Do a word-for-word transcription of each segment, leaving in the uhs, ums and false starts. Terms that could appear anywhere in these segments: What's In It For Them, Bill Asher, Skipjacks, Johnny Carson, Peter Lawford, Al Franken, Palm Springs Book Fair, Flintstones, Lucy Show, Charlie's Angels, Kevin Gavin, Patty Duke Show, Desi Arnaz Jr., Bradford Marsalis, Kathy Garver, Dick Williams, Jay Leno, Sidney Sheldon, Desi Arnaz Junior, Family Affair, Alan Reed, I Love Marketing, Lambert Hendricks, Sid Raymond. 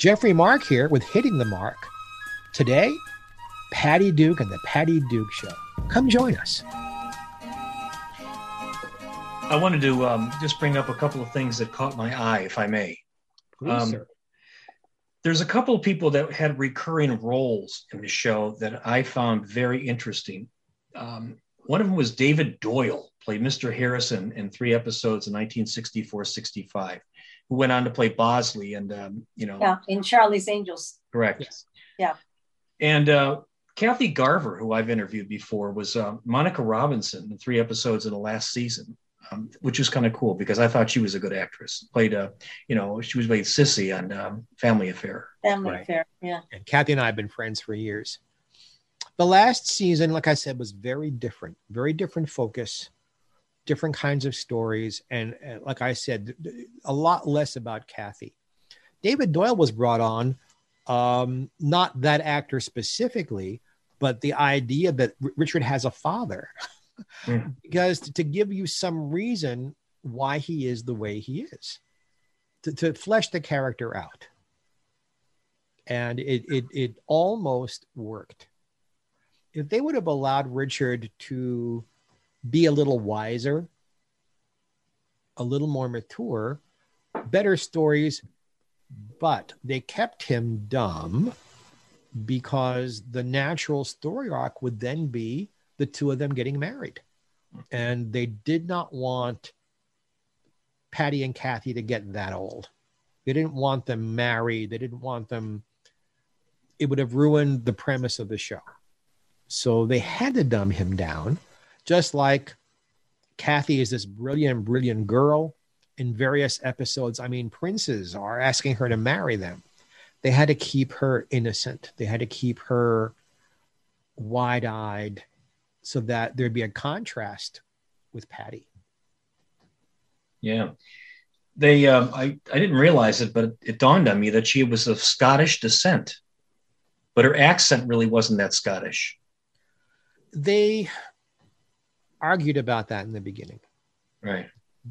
Jeffrey Mark here with Hitting the Mark. Today, Patty Duke and the Patty Duke Show. Come join us. I wanted to um, just bring up a couple of things that caught my eye, if I may. Please, um, sir. There's a couple of people that had recurring roles in the show that I found very interesting. Um, one of them was David Doyle, played Mister Harrison in three episodes in nineteen sixty-four sixty-five, who went on to play Bosley and, um, you know. Yeah, in Charlie's Angels. Correct. Yes. Yeah. And uh, Kathy Garver, who I've interviewed before, was uh, Monica Robinson in three episodes in the last season. Um, which was kind of cool because I thought she was a good actress. Played a, you know, she was played Sissy on um, Family Affair. Family right? Affair, yeah. And Kathy and I have been friends for years. The last season, like I said, was very different, very different focus, different kinds of stories. And, and like I said, a lot less about Kathy. David Doyle was brought on, um, not that actor specifically, but the idea that R- Richard has a father. Mm. Because to, to give you some reason why he is the way he is, to, to flesh the character out, and it, it it almost worked. If they would have allowed Richard to be a little wiser, a little more mature, better stories, but they kept him dumb because the natural story arc would then be the two of them getting married. And they did not want Patty and Kathy to get that old. They didn't want them married. They didn't want them. It would have ruined the premise of the show. So they had to dumb him down, just like Kathy is this brilliant, brilliant girl in various episodes. I mean, princes are asking her to marry them. They had to keep her innocent. They had to keep her wide-eyed, so that there'd be a contrast with Patty. Yeah. They, um, I, I didn't realize it, but it dawned on me that she was of Scottish descent, but her accent really wasn't that Scottish. They argued about that in the beginning. Right.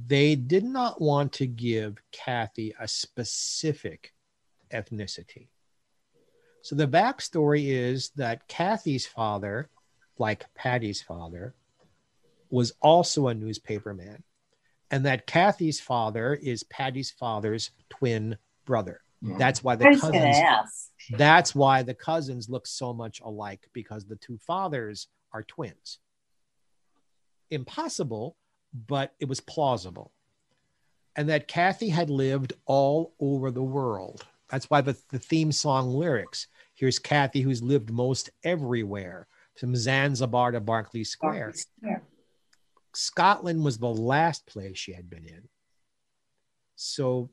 They did not want to give Kathy a specific ethnicity. So the backstory is that Kathy's father, like Patty's father, was also a newspaper man, and that Kathy's father is Patty's father's twin brother. Mm-hmm. That's why the cousins, that's why the cousins look so much alike, because the two fathers are twins. Impossible, but it was plausible. And that Kathy had lived all over the world. That's why the, the theme song lyrics, here's Kathy who's lived most everywhere, from Zanzibar to Barclays Square. Square. Scotland was the last place she had been in. So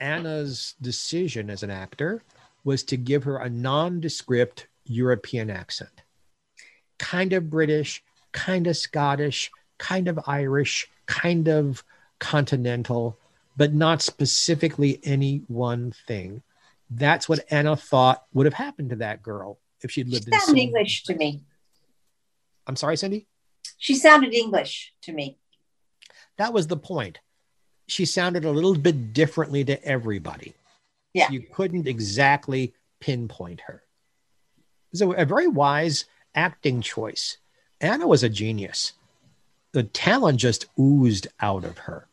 Anna's decision as an actor was to give her a nondescript European accent. Kind of British, kind of Scottish, kind of Irish, kind of continental, but not specifically any one thing. That's what Anna thought would have happened to that girl if she'd lived she in sounded English to me. I'm sorry, Cindy? She sounded English to me. That was the point. She sounded a little bit differently to everybody. Yeah. You couldn't exactly pinpoint her. It was a, a very wise acting choice. Anna was a genius. The talent just oozed out of her.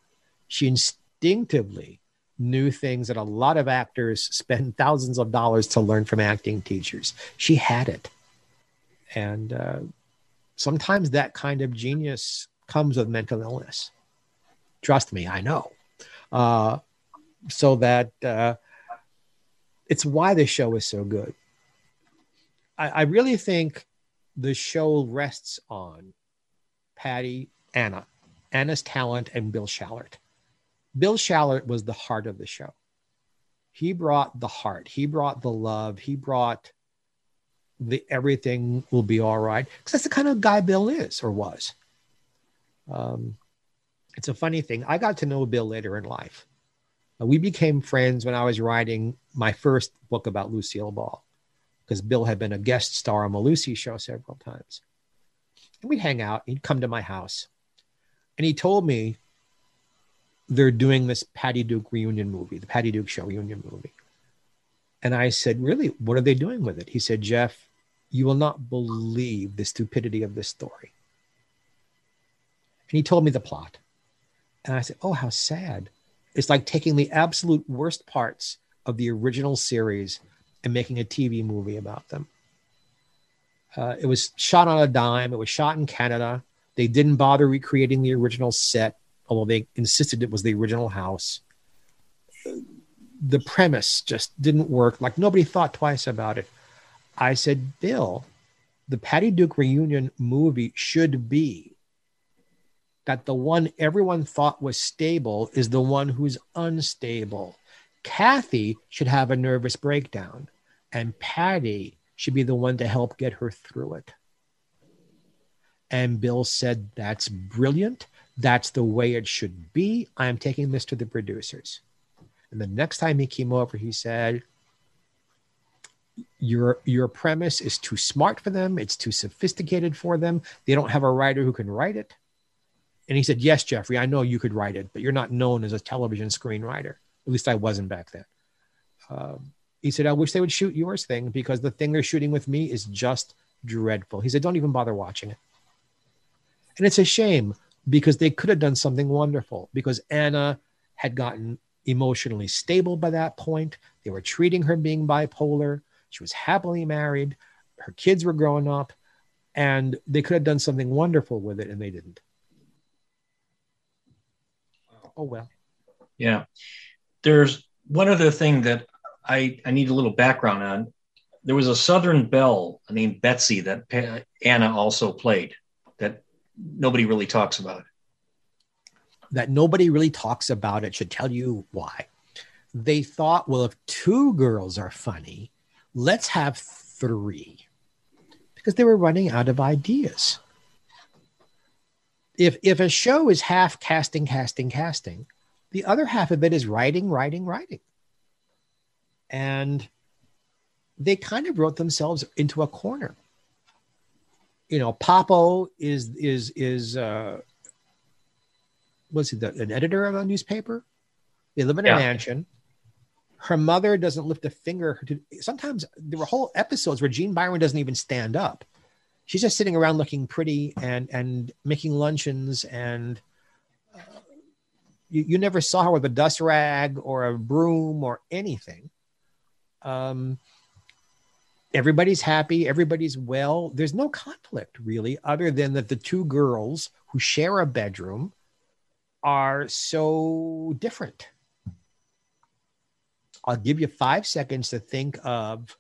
She instinctively knew things that a lot of actors spend thousands of dollars to learn from acting teachers. She had it. And, uh, sometimes that kind of genius comes with mental illness. Trust me, I know. Uh, so that uh, it's why this show is so good. I, I really think the show rests on Patty, Anna, Anna's talent, and Bill Shallert. Bill Shallert was the heart of the show. He brought the heart. He brought the love. He brought the everything will be all right, because that's the kind of guy Bill is or was. Um, it's a funny thing. I got to know Bill later in life. Uh, we became friends when I was writing my first book about Lucille Ball, because Bill had been a guest star on the Lucy Show several times. And we'd hang out. He'd come to my house, and he told me they're doing this Patty Duke reunion movie, the Patty Duke Show reunion movie. And I said, really, what are they doing with it? He said, Jeff, you will not believe the stupidity of this story. And he told me the plot. And I said, oh, how sad. It's like taking the absolute worst parts of the original series and making a T V movie about them. Uh, it was shot on a dime. It was shot in Canada. They didn't bother recreating the original set, although they insisted it was the original house. The premise just didn't work. Like, nobody thought twice about it. I said, Bill, the Patty Duke reunion movie should be that the one everyone thought was stable is the one who's unstable. Kathy should have a nervous breakdown, and Patty should be the one to help get her through it. And Bill said, that's brilliant. That's the way it should be. I'm taking this to the producers. And the next time he came over, he said, your, your premise is too smart for them. It's too sophisticated for them. They don't have a writer who can write it. And he said, yes, Jeffrey, I know you could write it, but you're not known as a television screenwriter. At least I wasn't back then. Um, he said, I wish they would shoot yours thing, because the thing they're shooting with me is just dreadful. He said, don't even bother watching it. And it's a shame, because they could have done something wonderful, because Anna had gotten emotionally stable by that point. They were treating her being bipolar. She was happily married. Her kids were growing up, and they could have done something wonderful with it, and they didn't. Oh, well. Yeah. There's one other thing that I, I need a little background on. There was a Southern belle named Betsy that Anna also played that nobody really talks about. That nobody really talks about it should tell you why. They thought, well, if two girls are funny, let's have three. Because they were running out of ideas. If if a show is half casting, casting, casting, the other half of it is writing, writing, writing. And they kind of wrote themselves into a corner. You know, Papo is is is uh, was he the, an editor of a newspaper? They live in a yeah. mansion. Her mother doesn't lift a finger. To, sometimes there were whole episodes where Jean Byron doesn't even stand up. She's just sitting around looking pretty and and making luncheons, and uh, you, you never saw her with a dust rag or a broom or anything. Um, everybody's happy. Everybody's well. There's no conflict, really, other than that the two girls who share a bedroom are so different. I'll give you five seconds to think of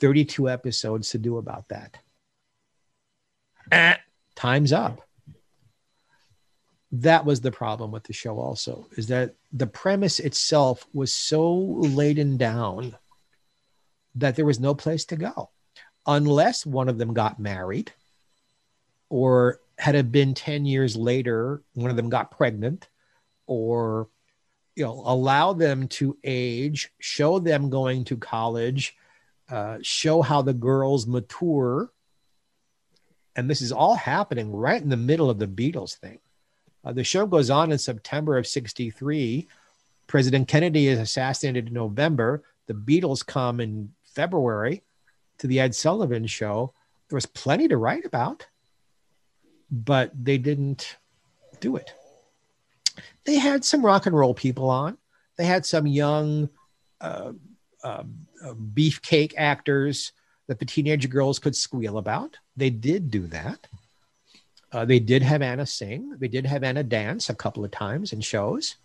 thirty-two episodes to do about that. Eh, time's up. That was the problem with the show also, is that the premise itself was so laden down that there was no place to go unless one of them got married, or had it been ten years later, one of them got pregnant, or, you know, allow them to age, show them going to college, uh, show how the girls mature. And this is all happening right in the middle of the Beatles thing. Uh, the show goes on in September of sixty-three. President Kennedy is assassinated in November. The Beatles come in February to the Ed Sullivan Show. There was plenty to write about, but they didn't do it. They had some rock and roll people on. They had some young uh, uh, beefcake actors that the teenage girls could squeal about. They did do that. Uh, they did have Anna sing. They did have Anna dance a couple of times in shows.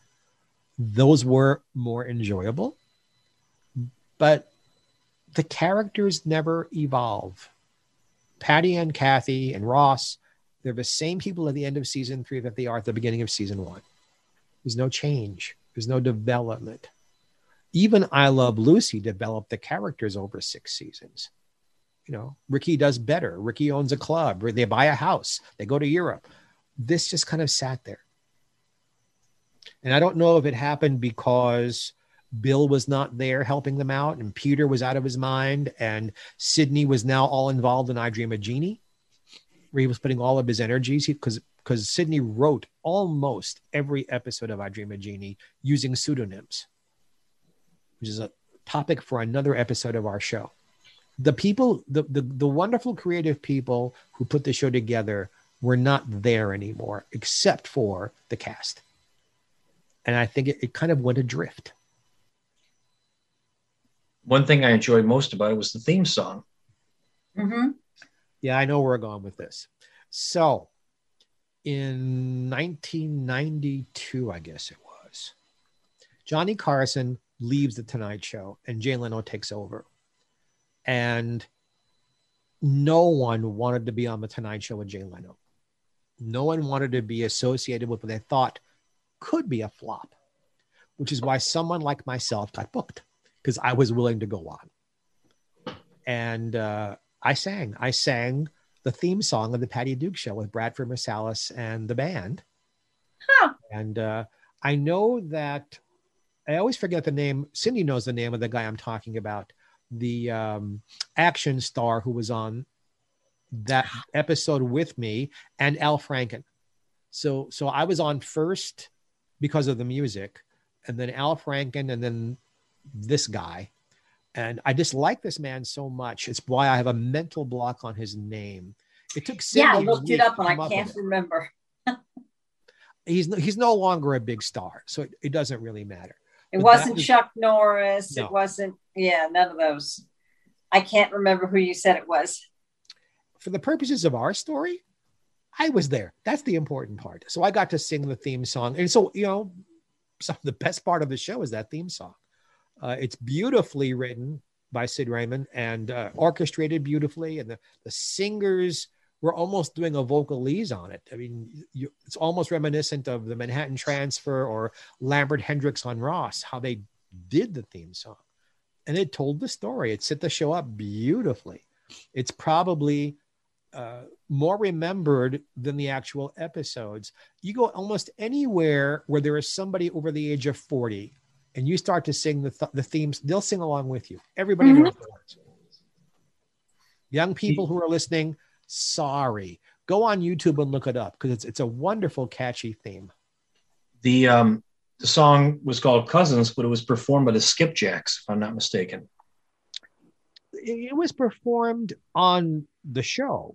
Those were more enjoyable. But the characters never evolve. Patty and Kathy and Ross, they're the same people at the end of season three that they are at the beginning of season one. There's no change. There's no development. Even I Love Lucy developed the characters over six seasons. You know, Ricky does better. Ricky owns a club. They buy a house. They go to Europe. This just kind of sat there. And I don't know if it happened because Bill was not there helping them out, and Peter was out of his mind, and Sidney was now all involved in I Dream of Jeannie, where he was putting all of his energies, because because Sidney wrote almost every episode of I Dream of Jeannie using pseudonyms, which is a topic for another episode of our show. The people, the, the, the wonderful creative people who put the show together were not there anymore, except for the cast. And I think it, it kind of went adrift. One thing I enjoyed most about it was the theme song. Mm-hmm. Yeah, I know where we're going with this. So in nineteen ninety-two, I guess it was, Johnny Carson leaves The Tonight Show and Jay Leno takes over. And no one wanted to be on The Tonight Show with Jay Leno. No one wanted to be associated with what they thought could be a flop, which is why someone like myself got booked, because I was willing to go on. And uh, I sang. I sang the theme song of the Patty Duke Show with Bradford Marsalis and the band. Huh. And uh, I know that, I always forget the name, Cindy knows the name of the guy I'm talking about, the um, action star who was on that episode with me, and Al Franken. So, so I was on first because of the music, and then Al Franken, and then this guy. And I just like this man so much. It's why I have a mental block on his name. It took Cindy yeah, I looked it up, and I can't remember. he's no, he's no longer a big star, so it, it doesn't really matter. It but wasn't was, Chuck Norris. No. It wasn't, yeah, none of those. I can't remember who you said it was. For the purposes of our story, I was there. That's the important part. So I got to sing the theme song. And so, you know, so the best part of the show is that theme song. Uh, it's beautifully written by Sid Raymond and uh, orchestrated beautifully. And the, the singers were almost doing a vocalese on it. I mean, you, it's almost reminiscent of the Manhattan Transfer or Lambert Hendricks on Ross, how they did the theme song. And it told the story. It set the show up beautifully. It's probably uh, more remembered than the actual episodes. You go almost anywhere where there is somebody over the age of forty, and you start to sing the th- the themes, they'll sing along with you. Everybody mm-hmm. knows the words. Young people who are listening, sorry. Go on YouTube and look it up, because it's it's a wonderful, catchy theme. The um, the song was called Cousins, but it was performed by the Skipjacks, if I'm not mistaken. It was performed on the show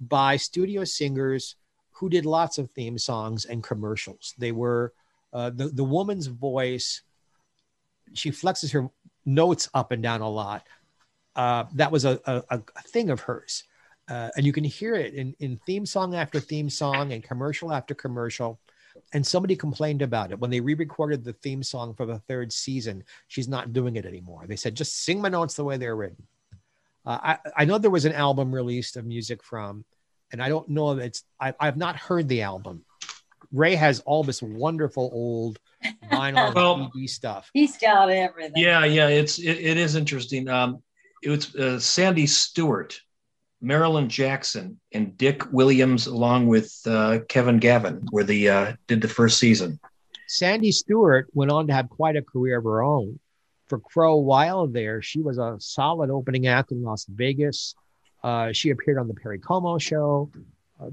by studio singers who did lots of theme songs and commercials. They were... Uh, the, the woman's voice, she flexes her notes up and down a lot. Uh, that was a, a, a thing of hers. Uh, and you can hear it in, in theme song after theme song and commercial after commercial. And somebody complained about it. When they re-recorded the theme song for the third season, she's not doing it anymore. They said, just sing my notes the way they're written. Uh, I, I know there was an album released of music from, and I don't know if it's, I, I've not heard the album. Ray has all this wonderful old vinyl well, D V D stuff. He's got everything. Yeah, yeah, it's it, it is interesting. Um, it was uh, Sandy Stewart, Marilyn Jackson, and Dick Williams, along with uh, Kevin Gavin, were the uh, did the first season. Sandy Stewart went on to have quite a career of her own. For Crow, while there, she was a solid opening act in Las Vegas. Uh, she appeared on the Perry Como show.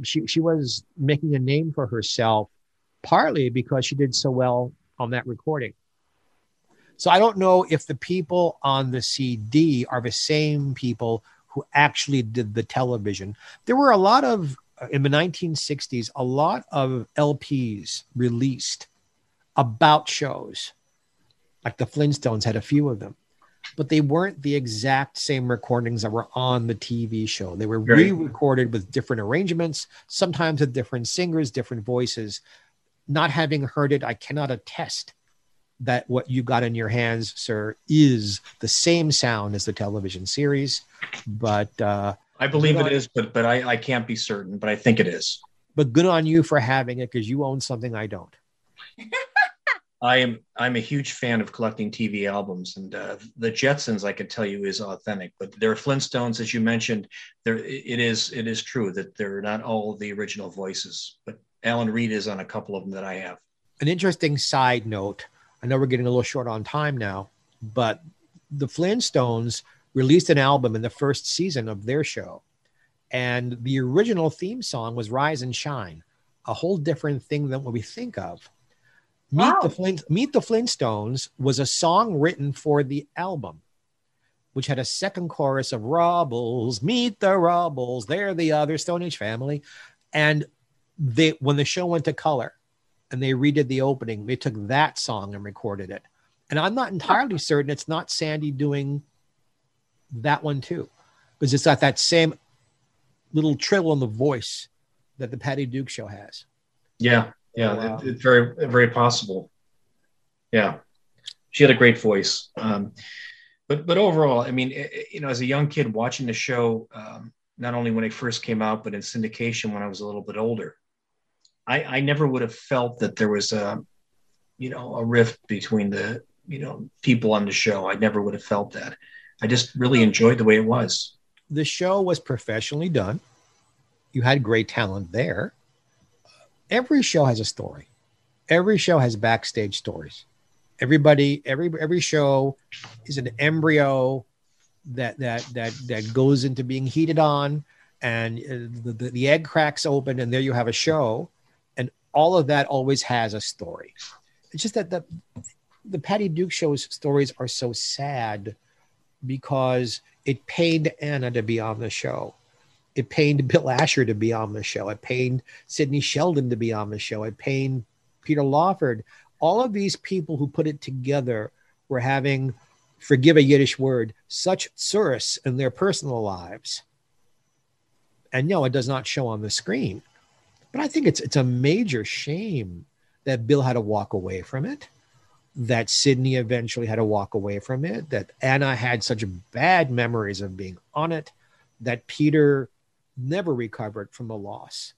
She she was making a name for herself, partly because she did so well on that recording. So I don't know if the people on the C D are the same people who actually did the television. There were a lot of, in the nineteen sixties, a lot of L Ps released about shows. Like the Flintstones had a few of them. But they weren't the exact same recordings that were on the T V show. They were re-recorded with different arrangements, sometimes with different singers, different voices. Not having heard it, I cannot attest that what you got in your hands, sir, is the same sound as the television series. But uh, I believe it is, but but I, I can't be certain, but I think it is. But good on you for having it, because you own something I don't. I am I'm a huge fan of collecting T V albums, and uh, the Jetsons, I could tell you, is authentic. But there are Flintstones, as you mentioned. There it is. It is true that there are not all of the original voices, but Alan Reed is on a couple of them that I have. An interesting side note. I know we're getting a little short on time now, but the Flintstones released an album in the first season of their show, and the original theme song was "Rise and Shine," a whole different thing than what we think of. Meet, wow. the Flint, Meet the Flintstones was a song written for the album, which had a second chorus of Rubbles, meet the Rubbles, they're the other Stone Age family. And they, when the show went to color and they redid the opening, they took that song and recorded it. And I'm not entirely certain it's not Sandy doing that one too, because it's got that same little trill in the voice that the Patty Duke Show has. Yeah. Yeah. Wow. It's it very, very possible. Yeah. She had a great voice. Um, But but overall, I mean, you know, as a young kid watching the show, um, not only when it first came out, but in syndication when I was a little bit older, I, I never would have felt that there was a, you know, a rift between the, you know, people on the show. I never would have felt that. I just really enjoyed the way it was. The show was professionally done. You had great talent there. Every show has a story. Every show has backstage stories. Everybody, every every show is an embryo that that that that goes into being heated on, and the, the, the egg cracks open, and there you have a show, and all of that always has a story. It's just that the the Patty Duke Show's stories are so sad because it pained Anna to be on the show, it pained Bill Asher to be on the show, it pained Sidney Sheldon to be on the show, it pained Peter Lawford. All of these people who put it together were having, forgive a Yiddish word, such tsuris in their personal lives. And no, it does not show on the screen. But I think it's it's a major shame that Bill had to walk away from it, that Sidney eventually had to walk away from it, that Anna had such bad memories of being on it, that Peter never recovered from the loss.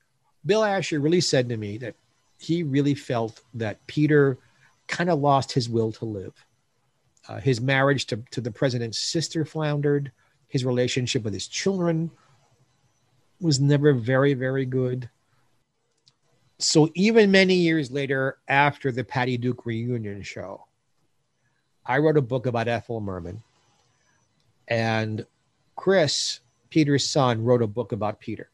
Bill Asher really said to me that he really felt that Peter kind of lost his will to live. Uh, his marriage to, to the president's sister floundered. His relationship with his children was never very, very good. So even many years later, after the Patty Duke reunion show, I wrote a book about Ethel Merman. And Chris, Peter's son, wrote a book about Peter.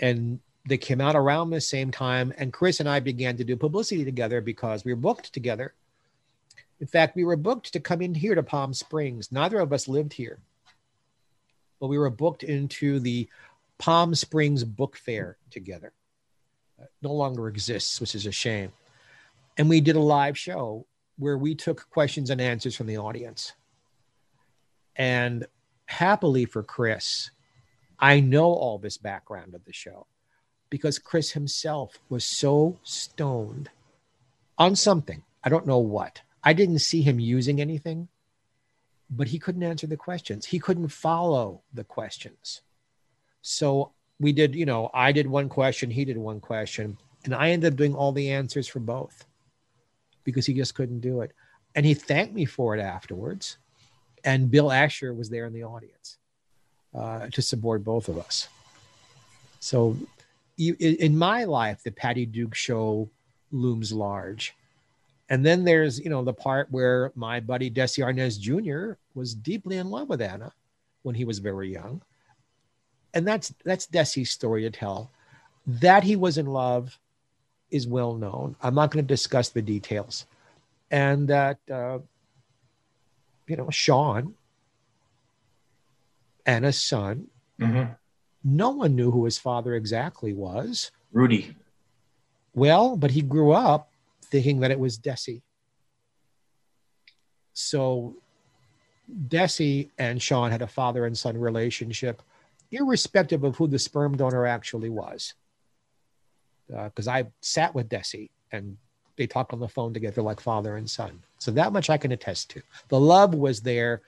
And they came out around the same time, and Chris and I began to do publicity together because we were booked together. In fact, we were booked to come in here to Palm Springs. Neither of us lived here, but we were booked into the Palm Springs Book Fair together. It no longer exists, which is a shame. And we did a live show where we took questions and answers from the audience. And happily for Chris, I know all this background of the show, because Chris himself was so stoned on something. I don't know what. I didn't see him using anything, but he couldn't answer the questions. He couldn't follow the questions. So we did, you know, I did one question, he did one question, and I ended up doing all the answers for both because he just couldn't do it. And he thanked me for it afterwards. And Bill Asher was there in the audience uh, to support both of us. So in my life, the Patty Duke Show looms large. And then there's, you know, the part where my buddy Desi Arnaz Junior was deeply in love with Anna when he was very young. And that's that's Desi's story to tell. That he was in love is well known. I'm not going to discuss the details. And that, uh, you know, Sean, Anna's son, mm-hmm. No one knew who his father exactly was. Rudy. Well, but he grew up thinking that it was Desi. So Desi and Sean had a father and son relationship, irrespective of who the sperm donor actually was. Because uh, I sat with Desi and they talked on the phone together like father and son. So that much I can attest to. The love was there.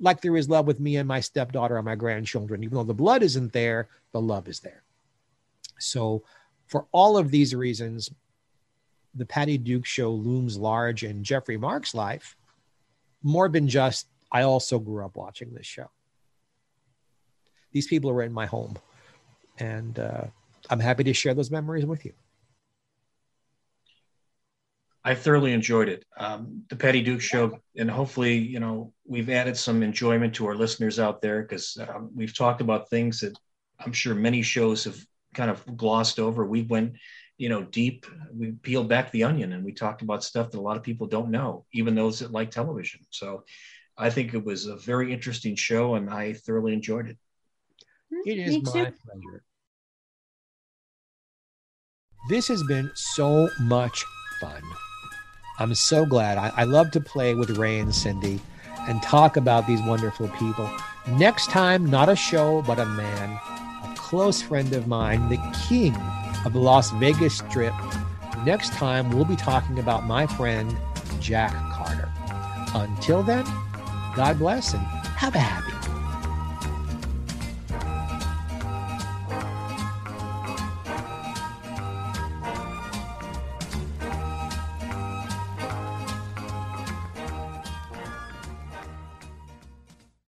Like there is love with me and my stepdaughter and my grandchildren. Even though the blood isn't there, the love is there. So for all of these reasons, the Patty Duke Show looms large in Jeffrey Mark's life. More than just, I also grew up watching this show. These people were in my home. And uh, I'm happy to share those memories with you. I thoroughly enjoyed it. Um, the Patty Duke Show, and hopefully, you know, we've added some enjoyment to our listeners out there, because um, we've talked about things that I'm sure many shows have kind of glossed over. We went you know, deep, we peeled back the onion and we talked about stuff that a lot of people don't know, even those that like television. So I think it was a very interesting show and I thoroughly enjoyed it. It is my pleasure. This has been so much fun. I'm so glad. I, I love to play with Ray and Cindy and talk about these wonderful people. Next time, not a show, but a man, a close friend of mine, the king of the Las Vegas Strip. Next time, we'll be talking about my friend, Jack Carter. Until then, God bless and have a happy